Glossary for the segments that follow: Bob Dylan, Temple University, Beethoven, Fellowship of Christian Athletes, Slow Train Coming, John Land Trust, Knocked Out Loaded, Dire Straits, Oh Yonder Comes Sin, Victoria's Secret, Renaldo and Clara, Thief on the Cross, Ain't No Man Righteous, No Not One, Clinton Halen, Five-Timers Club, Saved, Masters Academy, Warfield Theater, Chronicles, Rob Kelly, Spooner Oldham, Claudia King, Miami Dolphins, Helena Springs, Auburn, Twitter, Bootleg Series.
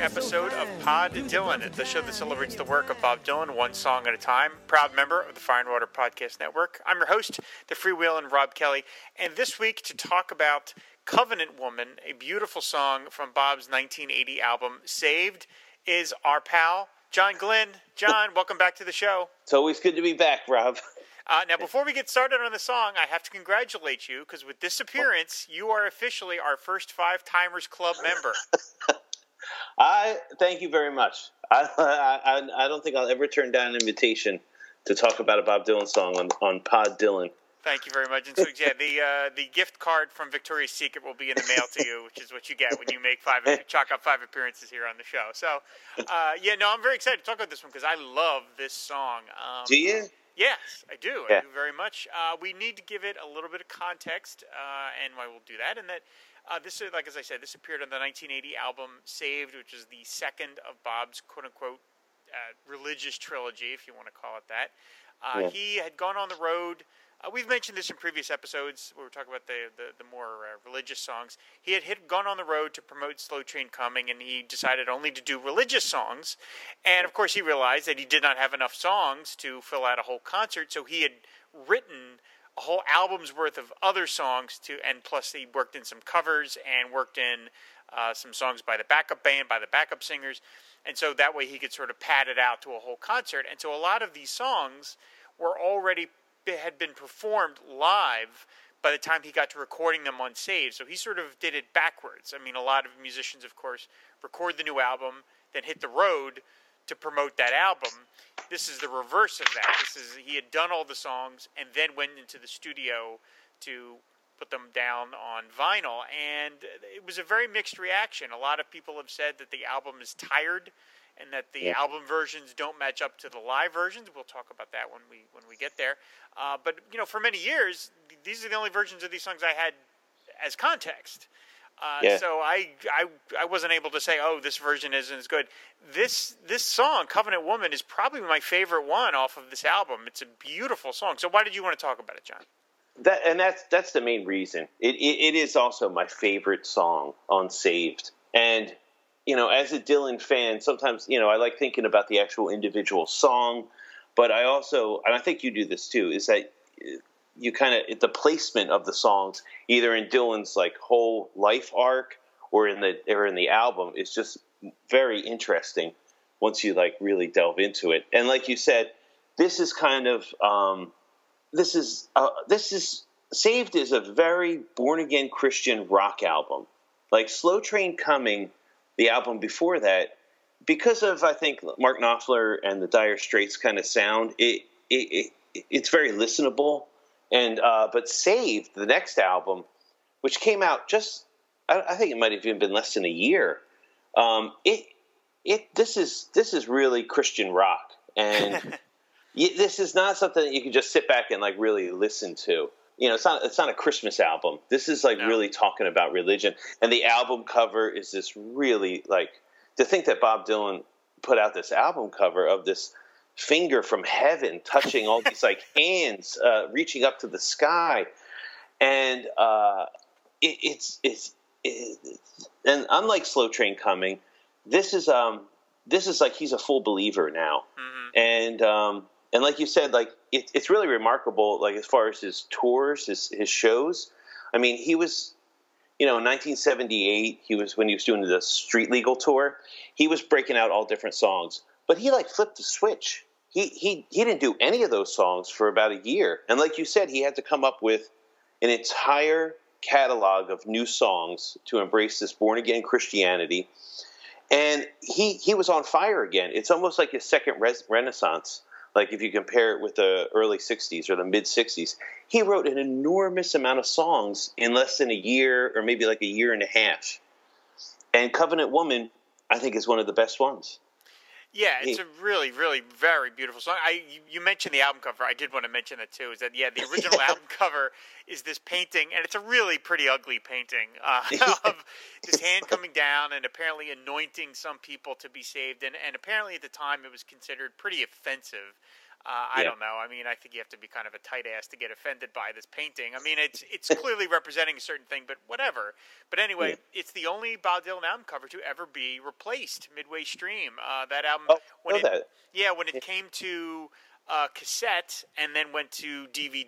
Episode of Pod Dylan, the show that celebrates the work of Bob Dylan one song at a time. Proud member of the Fire and Water Podcast Network. I'm your host, the freewheeling Rob Kelly, and this week to talk about Covenant Woman, a beautiful song from Bob's 1980 album Saved, is our pal, Jon Glyn. Jon, welcome back to the show. It's always good to be back, Rob. Now, before we get started on the song, I have to congratulate you, because with this appearance, you are officially our first Five-Timers Club member. I thank you very much. I don't think I'll ever turn down an invitation to talk about a Bob Dylan song on Pod Dylan. Thank you very much. And so, yeah, the gift card from Victoria's Secret will be in the mail to you, which is what you get when you make chalk up five appearances here on the show. So, I'm very excited to talk about this one because I love this song. Do you? Yes, I do. Yeah. I do very much. We need to give it a little bit of context, and I will do that. And that. This, like as I said, this appeared on the 1980 album Saved, which is the second of Bob's quote-unquote religious trilogy, if you want to call it that. He had gone on the road. We've mentioned this in previous episodes where we were talking about the more religious songs. He had gone on the road to promote Slow Train Coming, and he decided only to do religious songs. And, of course, he realized that he did not have enough songs to fill out a whole concert, so he had written a whole album's worth of other songs and plus he worked in some covers and worked in some songs by the backup band, by the backup singers, and so that way he could sort of pad it out to a whole concert. And so a lot of these songs had been performed live by the time he got to recording them on Saved. So he sort of did it backwards. I mean, a lot of musicians, of course, record the new album, then hit the road to promote that album. This is the reverse of that. He had done all the songs and then went into the studio to put them down on vinyl. And it was a very mixed reaction. A lot of people have said that the album is tired and that the album versions don't match up to the live versions. We'll talk about that when we get there. But, you know, for many years, these are the only versions of these songs I had as context. So I wasn't able to say, oh, this version isn't as good. This song, Covenant Woman, is probably my favorite one off of this album. It's a beautiful song. So why did you want to talk about it, Jon? That's the main reason. It is also my favorite song on Saved. And, you know, as a Dylan fan, sometimes, you know, I like thinking about the actual individual song. But I also, and I think you do this too, is that you kind of the placement of the songs, either in Dylan's like whole life arc or in the album, is just very interesting once you like really delve into it. And like you said, this is kind of Saved is a very born again Christian rock album. Like Slow Train Coming, the album before that, because of I think Mark Knopfler and the Dire Straits kind of sound, it's very listenable. And but Saved, the next album, which came out just I think it might have even been less than a year. This is really Christian rock, and this is not something that you can just sit back and like really listen to. You know, it's not a Christmas album. This is like really talking about religion, and the album cover is this really like to think that Bob Dylan put out this album cover of this finger from heaven touching all these like hands reaching up to the sky, and and unlike Slow Train Coming, this is like he's a full believer now. Mm-hmm. And like you said, like it's really remarkable, like as far as his tours, his shows. I mean, he was, you know, in 1978 when he was doing the Street Legal tour, he was breaking out all different songs, but he like flipped the switch. He didn't do any of those songs for about a year. And like you said, he had to come up with an entire catalog of new songs to embrace this born-again Christianity. And he was on fire again. It's almost like his second renaissance. Like if you compare it with the early 60s or the mid-60s, he wrote an enormous amount of songs in less than a year or maybe like a year and a half. And Covenant Woman, I think, is one of the best ones. Yeah, it's a really, really very beautiful song. You mentioned the album cover. I did want to mention that too. Is that the original album cover is this painting, and it's a really pretty ugly painting of this hand coming down and apparently anointing some people to be saved. And apparently at the time it was considered pretty offensive. I don't know. I mean, I think you have to be kind of a tight ass to get offended by this painting. I mean, it's clearly representing a certain thing, but whatever. But anyway, it's the only Bob Dylan album cover to ever be replaced midway stream. That album, when it came to cassette and then went to CD,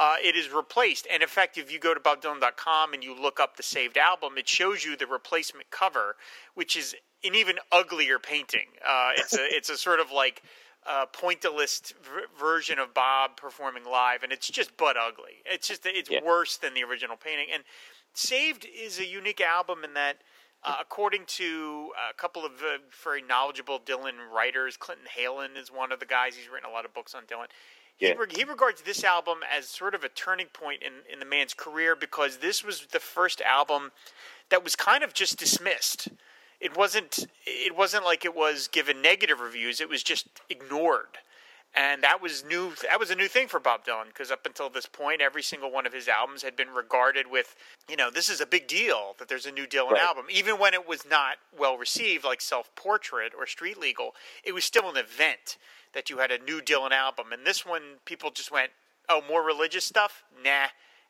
it is replaced. And in fact, if you go to BobDylan.com and you look up the Saved album, it shows you the replacement cover, which is an even uglier painting. It's a sort of like pointillist version of Bob performing live, and it's just butt ugly. It's worse than the original painting. And Saved is a unique album in that, according to a couple of very knowledgeable Dylan writers, Clinton Halen is one of the guys. He's written a lot of books on Dylan. He regards this album as sort of a turning point in the man's career, because this was the first album that was kind of just dismissed. It wasn't like it was given negative reviews. It was just ignored, and that was new. That was a new thing for Bob Dylan, because up until this point, every single one of his albums had been regarded with, this is a big deal that there's a new Dylan album, even when it was not well received, like Self Portrait or Street Legal. It was still an event that you had a new Dylan album, and this one people just went, oh, more religious stuff, nah,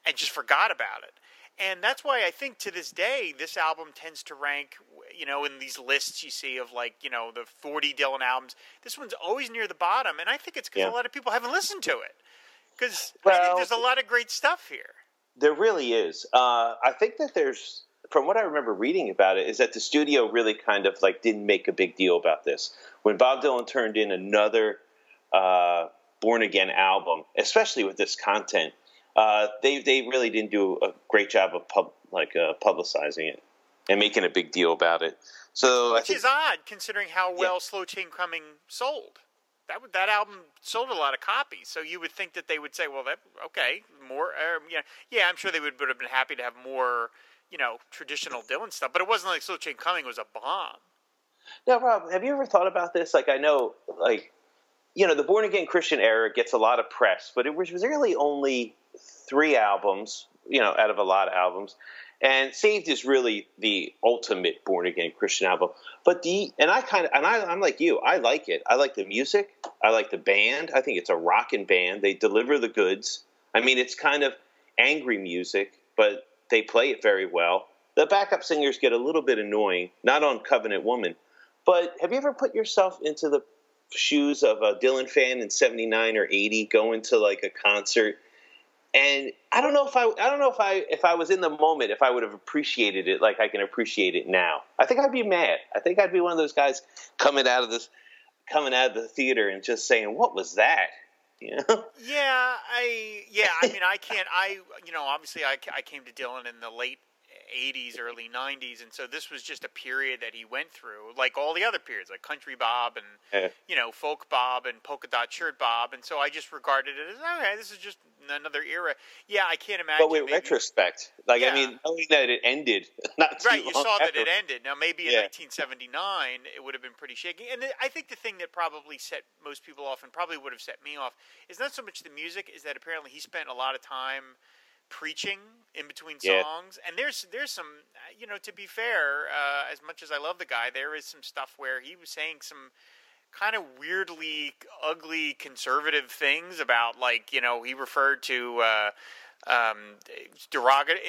and just forgot about it. And that's why I think to this day, this album tends to rank, in these lists you see of the 40 Dylan albums. This one's always near the bottom. And I think it's because a lot of people haven't listened to it, because I think there's a lot of great stuff here. There really is. I think that there's, from what I remember reading about it, is that the studio really kind of didn't make a big deal about this. When Bob Dylan turned in another Born Again album, especially with this content, they really didn't do a great job of publicizing it and making a big deal about it. So which is odd, considering how well Slow Train Coming sold. That album sold a lot of copies, so you would think that they would say, well, more. I'm sure they would have been happy to have more, traditional Dylan stuff. But it wasn't like Slow Train Coming was a bomb. Now, Rob, have you ever thought about this? I know, the Born Again Christian era gets a lot of press, but it was really only 3 albums, out of a lot of albums. And Saved is really the ultimate Born Again Christian album. But I'm like you, I like it. I like the music. I like the band. I think it's a rockin' band. They deliver the goods. I mean, it's kind of angry music, but they play it very well. The backup singers get a little bit annoying, not on Covenant Woman. But have you ever put yourself into the shoes of a Dylan fan in 79 or 80 going to a concert? And I don't know if I was in the moment, if I would have appreciated it like I can appreciate it now. I think I'd be mad. I think I'd be one of those guys coming out of the theater and just saying, "What was that?" I can't. Obviously I came to Dylan in the late 80s, early 90s, and so this was just a period that he went through, like all the other periods, like Country Bob and Folk Bob and Polka Dot Shirt Bob, and so I just regarded it as, okay, this is just another era. Yeah, I can't imagine. But in retrospect, I mean, knowing that it ended not too long you saw after. That it ended. Now, maybe in 1979, it would have been pretty shaky. And I think the thing that probably set most people off, and probably would have set me off, is not so much the music, is that apparently he spent a lot of time preaching in between songs, and there's some, to be fair, as much as I love the guy, there is some stuff where he was saying some kind of weirdly ugly conservative things about, he referred to derogatory,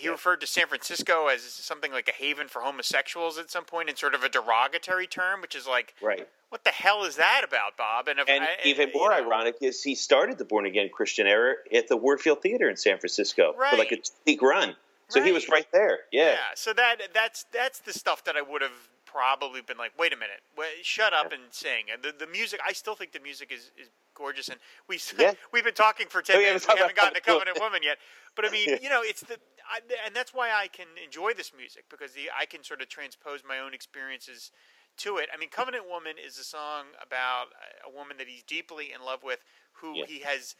he referred to San Francisco as something like a haven for homosexuals at some point in sort of a derogatory term, which is what the hell is that about, Bob? And even more ironic is he started the Born Again Christian era at the Warfield Theater in San Francisco for a 2-week run. So he was right there. Yeah. So that's the stuff that I would have probably been like, wait a minute, shut up and sing. And the music, I still think the music is gorgeous, and we've been talking for 10 minutes. We haven't gotten to Covenant Woman yet, but I mean, and that's why I can enjoy this music, because I can sort of transpose my own experiences to it. I mean, Covenant Woman is a song about a woman that he's deeply in love with, who he has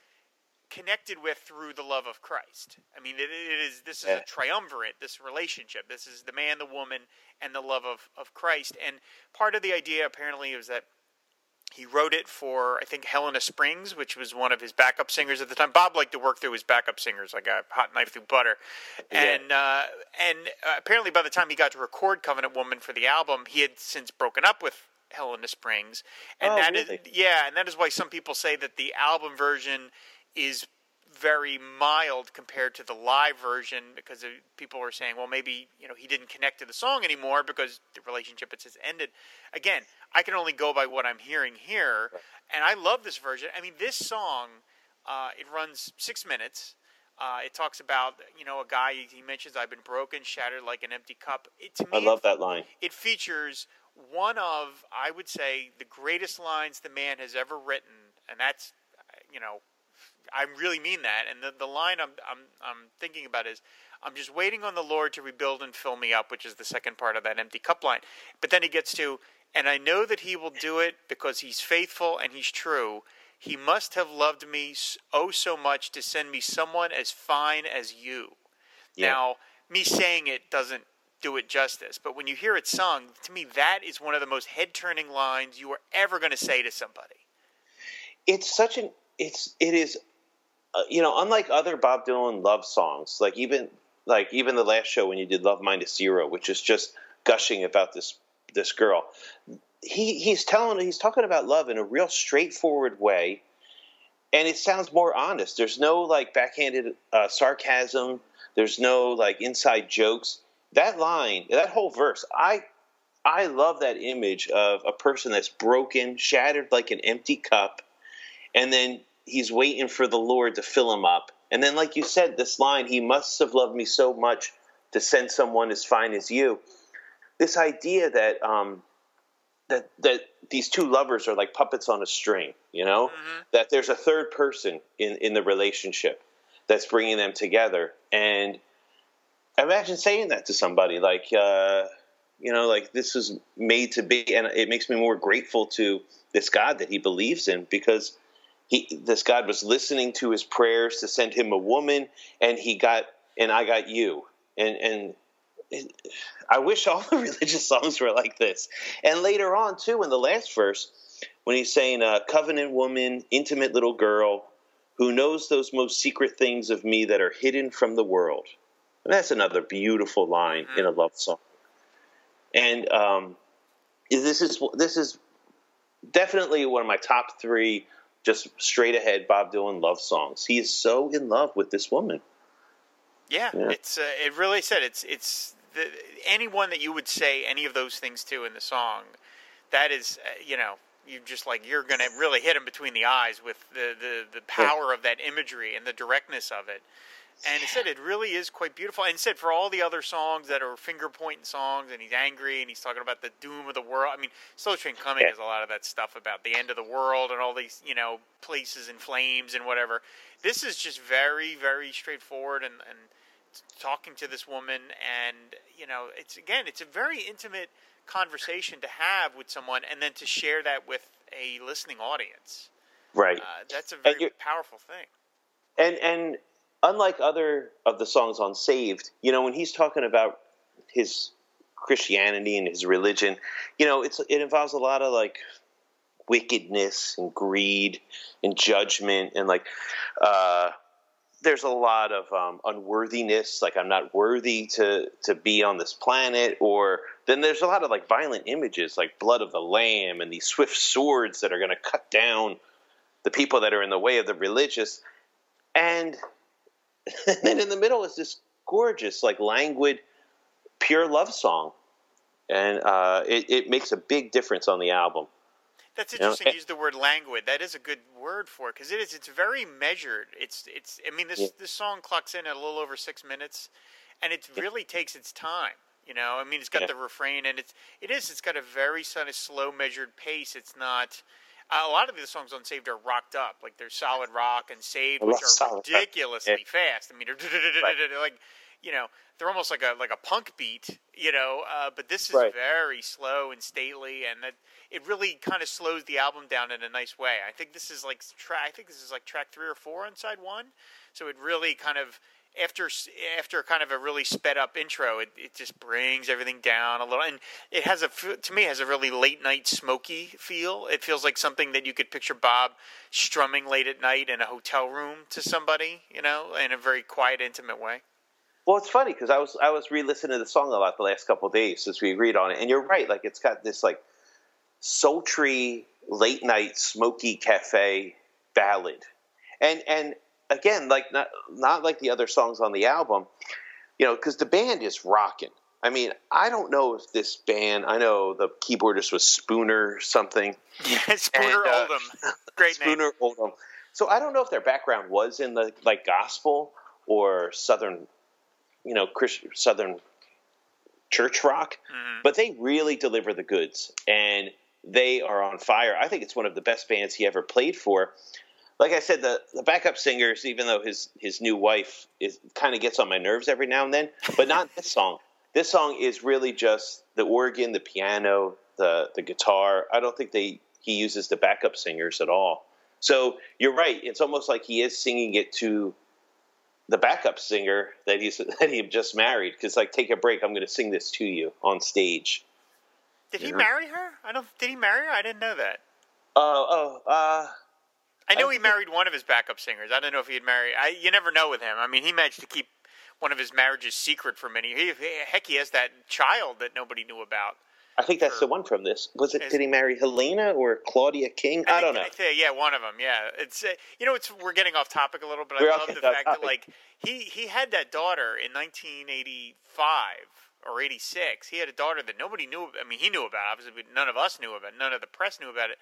connected with through the love of Christ. I mean, this is a triumvirate, this relationship. This is the man, the woman, and the love of Christ. And part of the idea, apparently, is that he wrote it for, I think, Helena Springs, which was one of his backup singers at the time. Bob liked to work through his backup singers like a hot knife through butter. And apparently by the time he got to record Covenant Woman for the album, he had since broken up with Helena Springs. And that is why some people say that the album version is very mild compared to the live version, because people were saying, well, maybe, you know, he didn't connect to the song anymore because the relationship has ended. Again, I can only go by what I'm hearing here, and I love this version. I mean, this song, it runs 6 minutes. It talks about, you know, a guy, he mentions, I've been broken, shattered like an empty cup. I love that line. It features one of, I would say, the greatest lines the man has ever written, and that's, you know, I really mean that. And the line I'm thinking about is, I'm just waiting on the Lord to rebuild and fill me up, which is the second part of that empty cup line. But then he gets to, and I know that he will do it because he's faithful and he's true. He must have loved me oh so much to send me someone as fine as you. Yeah. Now, me saying it doesn't do it justice, but when you hear it sung, to me that is one of the most head-turning lines you are ever going to say to somebody. It is. You know, unlike other Bob Dylan love songs, like even the last show when you did Love Mine to Zero, which is just gushing about this girl, he's talking about love in a real straightforward way, and it sounds more honest. There's no like backhanded sarcasm. There's no like inside jokes. That line, that whole verse, I love that image of a person that's broken, shattered like an empty cup, and then he's waiting for the Lord to fill him up. And then, like you said, this line, he must have loved me so much to send someone as fine as you. This idea that that these two lovers are like puppets on a string, you know, mm-hmm. that there's a third person in the relationship that's bringing them together. And imagine saying that to somebody like, you know, like this is made to be. And it makes me more grateful to this God that he believes in, because this God was listening to his prayers to send him a woman, and I got you. And I wish all the religious songs were like this. And later on, too, in the last verse, when he's saying, covenant woman, intimate little girl, who knows those most secret things of me that are hidden from the world. And that's another beautiful line in a love song. And this is definitely one of my top three just straight ahead Bob Dylan love songs. He is so in love with this woman. Yeah. It's it really said it's anyone that you would say any of those things to in the song, that is you know, you just like you're going to really hit him between the eyes with the power of that imagery and the directness of it. And it said it really is quite beautiful. And it said for all the other songs that are finger-pointing songs, and he's angry, and he's talking about the doom of the world. I mean, Slow Train Coming has a lot of that stuff about the end of the world and all these, you know, places in flames and whatever. This is just very, very straightforward and talking to this woman. And, you know, it's a very intimate conversation to have with someone and then to share that with a listening audience. Right. That's a very powerful thing. And unlike other of the songs on Saved, you know, when he's talking about his Christianity and his religion, you know, it involves a lot of like wickedness and greed and judgment and like there's a lot of unworthiness, like I'm not worthy to be on this planet. Or then there's a lot of like violent images, like blood of the lamb and these swift swords that are going to cut down the people that are in the way of the religious. And then in the middle is this gorgeous, like languid, pure love song. And it makes a big difference on the album. That's interesting to use the word languid. That is a good word for it, because it's very measured. This song clocks in at a little over 6 minutes, and it really takes its time. You know, I mean, it's got the refrain, and it's got a very sort of slow, measured pace. It's not... a lot of the songs on Saved are rocked up. Like, there's Solid Rock and Saved, which are ridiculously fast. I mean, they're like, you know, they're almost like a punk beat, you know, but this is very slow and stately, and it really kind of slows the album down in a nice way. I think this is like track 3 or 4 on side one. So it really kind of, after kind of a really sped up intro, it just brings everything down a little, and it has to me has a really late night smoky feel. It feels like something that you could picture Bob strumming late at night in a hotel room to somebody, you know, in a very quiet, intimate way. Well, it's funny because I was re-listening to the song a lot the last couple of days since we agreed on it, and you're right. Like, it's got this like sultry late night smoky cafe ballad, and. Again, like not like the other songs on the album, you know, because the band is rocking. I mean, I don't know if this band – I know the keyboardist was Spooner something. Spooner Oldham. Great Spooner name. Spooner Oldham. So I don't know if their background was in the like gospel or Southern, you know, Christian, Southern church rock. Mm-hmm. But they really deliver the goods, and they are on fire. I think it's one of the best bands he ever played for. Like I said, the backup singers, even though his new wife is kind of gets on my nerves every now and then, but not this song. This song is really just the organ, the piano, the guitar. I don't think he uses the backup singers at all. So you're right. It's almost like he is singing it to the backup singer that he just married. Because like, take a break. I'm going to sing this to you on stage. Did he marry her? Did he marry her? I didn't know that. I know he married one of his backup singers. I don't know if he had married. You never know with him. I mean, he managed to keep one of his marriages secret for many years. Heck, he has that child that nobody knew about. I think that's the one from this. Was it? Did he marry Helena or Claudia King? I don't know. Yeah, one of them. Yeah, it's you know, we're getting off topic a little, but I love the fact that like he had that daughter in 1985 or 86. He had a daughter that nobody knew. I mean, he knew about it, obviously, but none of us knew about it. None of the press knew about it,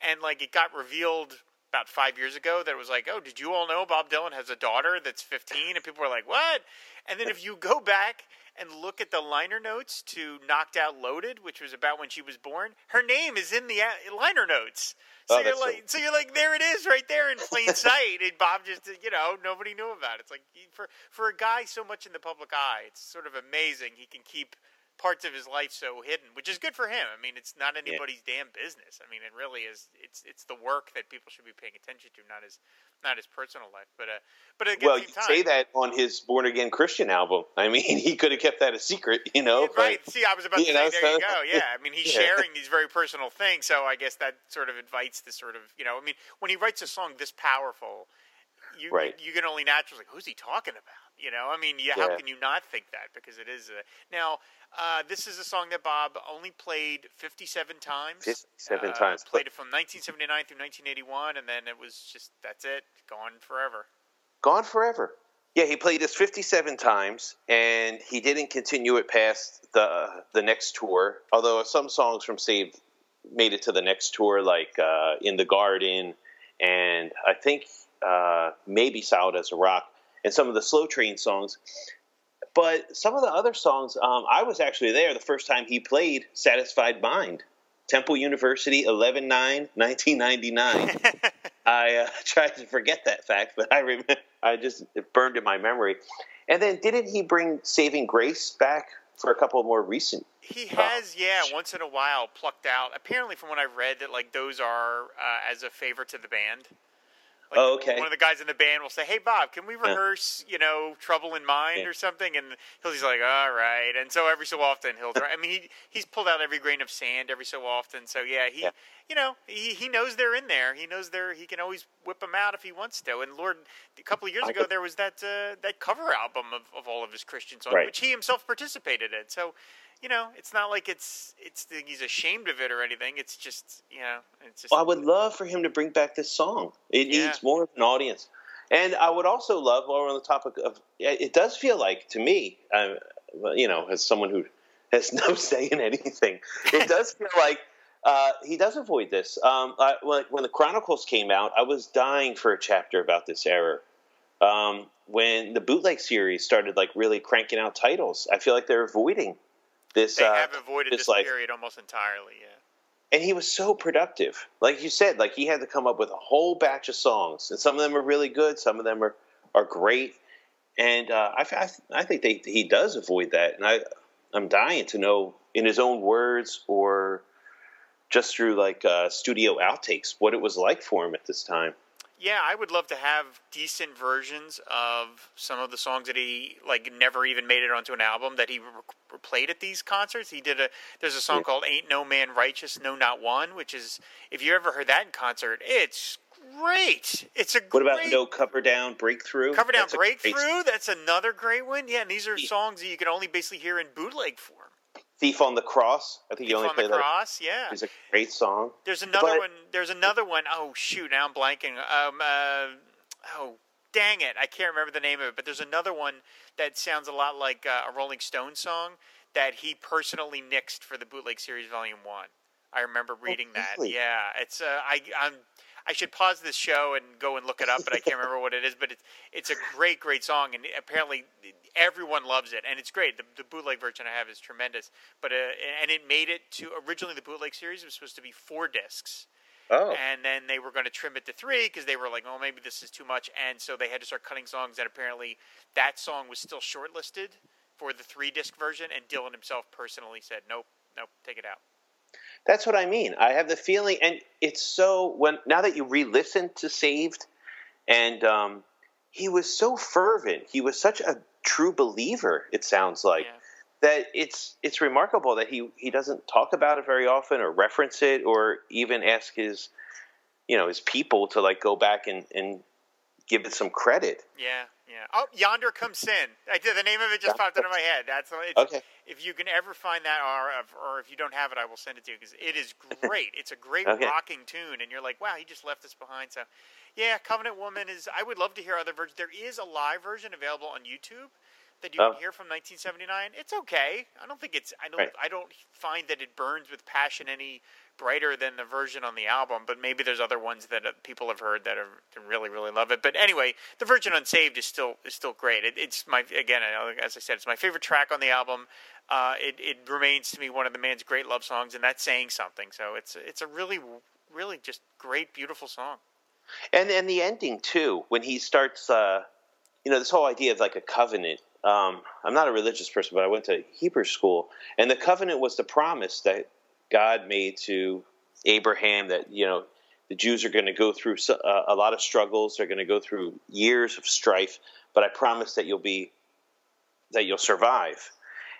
and like it got revealed about 5 years ago that it was like, oh, did you all know Bob Dylan has a daughter that's 15? And people were like, what? And then if you go back and look at the liner notes to Knocked Out Loaded, which was about when she was born, her name is in the liner notes. So you're like, so you're like, there it is right there in plain sight. And Bob just, you know, nobody knew about it. It's like for a guy so much in the public eye, it's sort of amazing he can keep parts of his life so hidden, which is good for him. I mean, it's not anybody's damn business. I mean, it really is. It's the work that people should be paying attention to, not his personal life. But again, well, you say that on his Born Again Christian album. I mean, he could have kept that a secret, you know. Yeah, right. But, see, I was about to say, know, there so, you go. Yeah. I mean, he's sharing these very personal things, so I guess that sort of invites this sort of, you know. I mean, when he writes a song this powerful, you can only naturally, who's he talking about? You know, I mean, how can you not think that? Because it is now. This is a song that Bob only played 57 times. 57 times. Played it from 1979 through 1981, and then it was just, that's it, gone forever. Gone forever. Yeah, he played this 57 times, and he didn't continue it past the next tour, although some songs from Saved made it to the next tour, like In the Garden, and I think maybe Solid as a Rock, and some of the Slow Train songs. But some of the other songs, I was actually there the first time he played Satisfied Mind, Temple University, 11/9/1999. I tried to forget that fact, but I remember, it burned in my memory. And then didn't he bring Saving Grace back for a couple more recent? He has, once in a while plucked out. Apparently from what I've read that like those are as a favor to the band. Like one of the guys in the band will say, hey, Bob, can we rehearse, you know, Trouble in Mind or something? And he's like, all right. And so every so often he'll – I mean, he's pulled out every grain of sand every so often. So, you know, he knows they're in there. He knows he can always whip them out if he wants to. And, Lord, a couple of years ago there was that cover album of all of his Christian songs, which he himself participated in. So, you know, it's not like he's ashamed of it or anything. It's just, you know. It's just, well, I would love for him to bring back this song. It needs more of an audience. And I would also love, while we're on the topic of, it does feel like, to me, you know, as someone who has no say in anything, it does feel like he does avoid this. When the Chronicles came out, I was dying for a chapter about this error. When the Bootleg Series started, like, really cranking out titles, I feel like they're avoiding this, they have avoided this period almost entirely, And he was so productive. Like you said, like he had to come up with a whole batch of songs. And some of them are really good. Some of them are great. And I think he does avoid that. And I'm dying to know, in his own words or just through like studio outtakes, what it was like for him at this time. Yeah, I would love to have decent versions of some of the songs that he like never even made it onto an album that he played at these concerts. He did there's a song called "Ain't No Man Righteous, No Not One," which is, if you ever heard that in concert, it's great. It's a great. What about "No Cover Down Breakthrough"? Cover Down Breakthrough. That's another great one. Yeah, and these are songs that you can only basically hear in bootleg form. Thief on the Cross. I think you only play that. Thief on the Cross, yeah. It's a great song. There's another one. Oh, shoot. Now I'm blanking. Oh, dang it. I can't remember the name of it. But there's another one that sounds a lot like a Rolling Stone song that he personally nixed for the Bootleg Series Volume 1. I remember reading that. Yeah. It's I should pause this show and go and look it up, but I can't remember what it is. But it's a great, great song, and apparently everyone loves it, and it's great. The bootleg version I have is tremendous, but and it made it to originally the Bootleg Series was supposed to be 4 discs, and then they were going to trim it to 3 because they were like, oh, maybe this is too much, and so they had to start cutting songs, and apparently that song was still shortlisted for the 3-disc version, and Dylan himself personally said, nope, take it out. That's what I mean. I have the feeling, and it's so now that you re-listen to Saved, and he was so fervent. He was such a true believer, it sounds like, that it's remarkable that he doesn't talk about it very often or reference it or even ask his, his people to like go back and give it some credit. Yeah. Yeah. Oh, Yonder Comes Sin. The name of it just popped into my head. That's okay. If you can ever find that, or if you don't have it, I will send it to you because it is great. It's a great rocking tune, and you're like, wow, he just left this behind. So, yeah, Covenant Woman is. I would love to hear other versions. There is a live version available on YouTube that you can hear from 1979. It's okay. I don't think it's. I don't find that it burns with passion any brighter than the version on the album, but maybe there's other ones that people have heard that really, really love it. But anyway, the version on Saved is still great. It's as I said, it's my favorite track on the album. It remains to me one of the man's great love songs, and that's saying something. So it's a really, really just great, beautiful song. And the ending too, when he starts, this whole idea of like a covenant. I'm not a religious person, but I went to Hebrew school, and the covenant was the promise that God made to Abraham that, the Jews are going to go through a lot of struggles. They're going to go through years of strife, but I promise that you'll survive.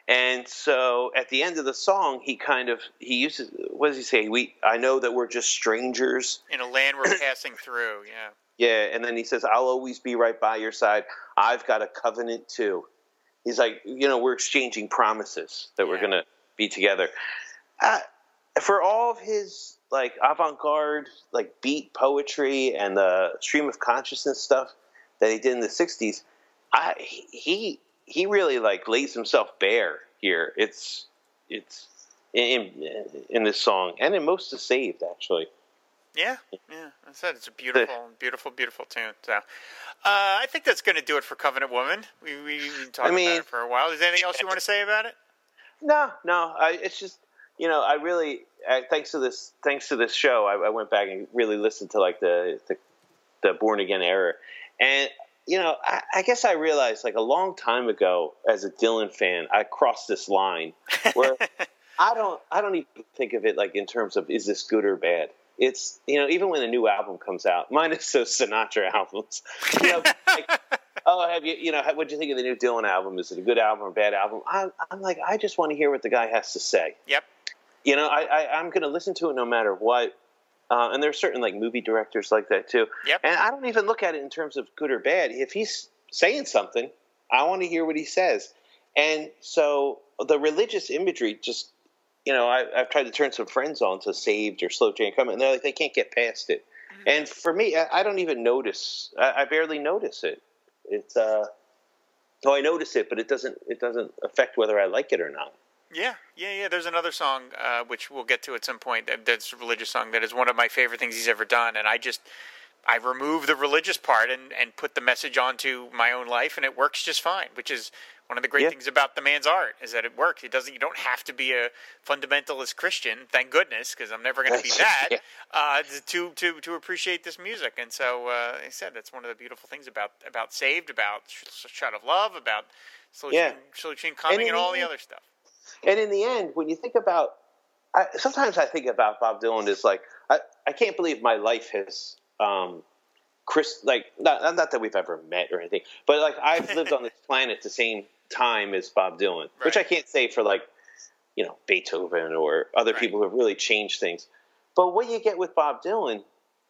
And so at the end of the song, what does he say? I know that we're just strangers in a land we're passing through. Yeah. Yeah. And then he says, I'll always be right by your side. I've got a covenant too. He's like, we're exchanging promises that we're going to be together. For all of his like avant-garde, like beat poetry and the stream of consciousness stuff that he did in the '60s, he really like lays himself bare here. It's in this song and in most of Saved, actually. Yeah. I said it's a beautiful, beautiful, beautiful tune. So, I think that's going to do it for Covenant Woman. We've been talking about it for a while. Is there anything else you want to say about it? No. It's just. I really thanks to this show, I went back and really listened to like the Born Again era, and I guess I realized like a long time ago as a Dylan fan, I crossed this line where I don't even think of it like in terms of is this good or bad. It's even when a new album comes out, minus those Sinatra albums, like, oh, have you? What do you think of the new Dylan album? Is it a good album or a bad album? I'm like, I just want to hear what the guy has to say. Yep. I'm going to listen to it no matter what. And there are certain like movie directors like that too. Yep. And I don't even look at it in terms of good or bad. If he's saying something, I want to hear what he says. And so the religious imagery just, I've tried to turn some friends on to Saved or Slow Train Coming, and they're like, they can't get past it. Mm-hmm. And for me, I don't even notice. I barely notice it. It's I notice it, but it doesn't affect whether I like it or not. Yeah. There's another song which we'll get to at some point. That's a religious song that is one of my favorite things he's ever done, and I just I remove the religious part and put the message onto my own life, and it works just fine, which is one of the great things about the man's art, is that it works. It doesn't. You don't have to be a fundamentalist Christian, thank goodness, because I'm never going to be that, to appreciate this music. And so, like I said, that's one of the beautiful things about Saved, about Shot of Love, about Slow Train Coming, and all the other stuff. And in the end, when you think about sometimes I think about Bob Dylan as like, I can't believe my life has not that we've ever met or anything, but like I've lived on this planet the same time as Bob Dylan, right, which I can't say for like, Beethoven or other people who have really changed things. But what you get with Bob Dylan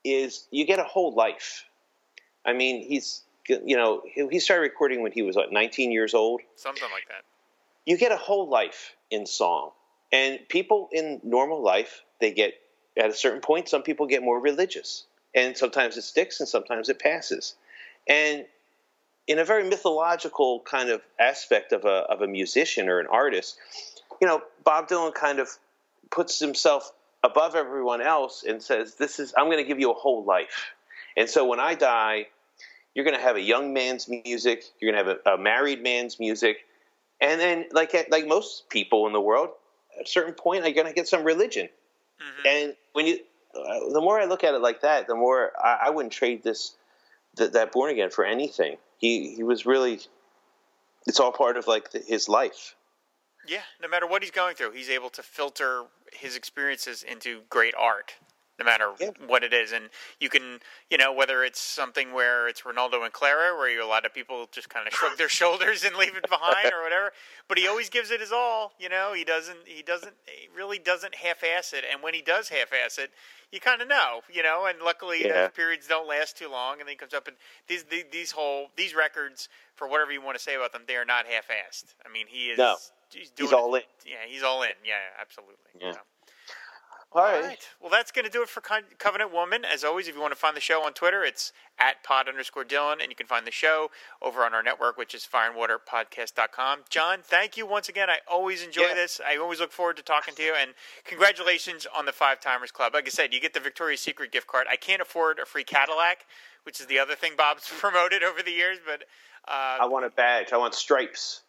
is you get a whole life. I mean, he started recording when he was like 19 years old. Something like that. You get a whole life in song. And people in normal life, they get, at a certain point, some people get more religious. And sometimes it sticks and sometimes it passes. And in a very mythological kind of aspect of a musician or an artist, Bob Dylan kind of puts himself above everyone else and says, I'm going to give you a whole life. And so when I die, you're going to have a young man's music. You're going to have a married man's music. And then like most people in the world, at a certain point, I'm going to get some religion. Mm-hmm. And when you, the more I look at it like that, the more I wouldn't trade that Born Again for anything. He was really, it's all part of like his life. Yeah, no matter what he's going through, he's able to filter his experiences into great art, no matter what it is. And you can, whether it's something where it's Renaldo and Clara, where a lot of people just kind of shrug their shoulders and leave it behind or whatever, but he always gives it his all, he really doesn't half-ass it. And when he does half-ass it, you kind of know, and luckily those periods don't last too long. And then he comes up and these records, for whatever you want to say about them, they are not half-assed. I mean, he's all in. Yeah. He's all in. Yeah, absolutely. Yeah. So. All right. Well, that's going to do it for Covenant Woman. As always, if you want to find the show on Twitter, it's @pod_Dylan, and you can find the show over on our network, which is fireandwaterpodcast.com. Jon, thank you once again. I always enjoy this. I always look forward to talking to you, and congratulations on the Five-Timers Club. Like I said, you get the Victoria's Secret gift card. I can't afford a free Cadillac, which is the other thing Bob's promoted over the years, but I want a badge. I want stripes.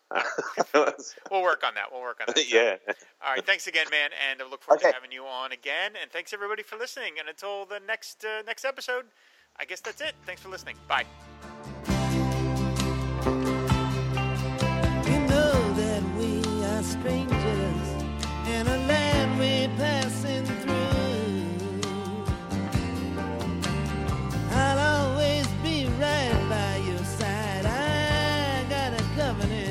We'll work on that. All right. Thanks again, man. And I look forward to having you on again. And thanks everybody for listening. And until the next episode, I guess that's it. Thanks for listening. Bye. You know that we are strangers in a land we're passing through. I'll always be right by your side. I got a covenant.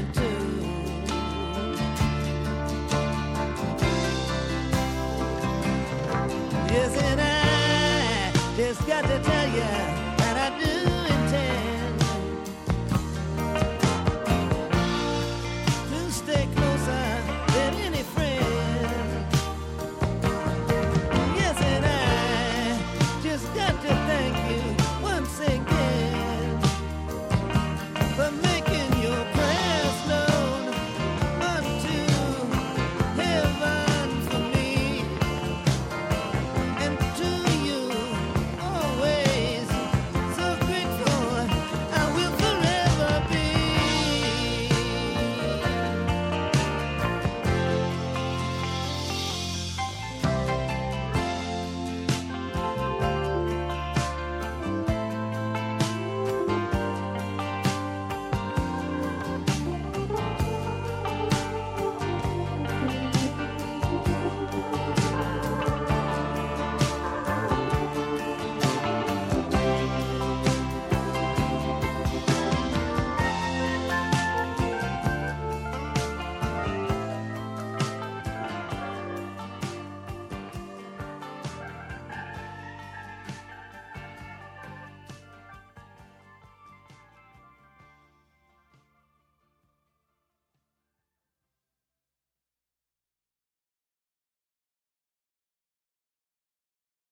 Yes, and I just got to tell ya.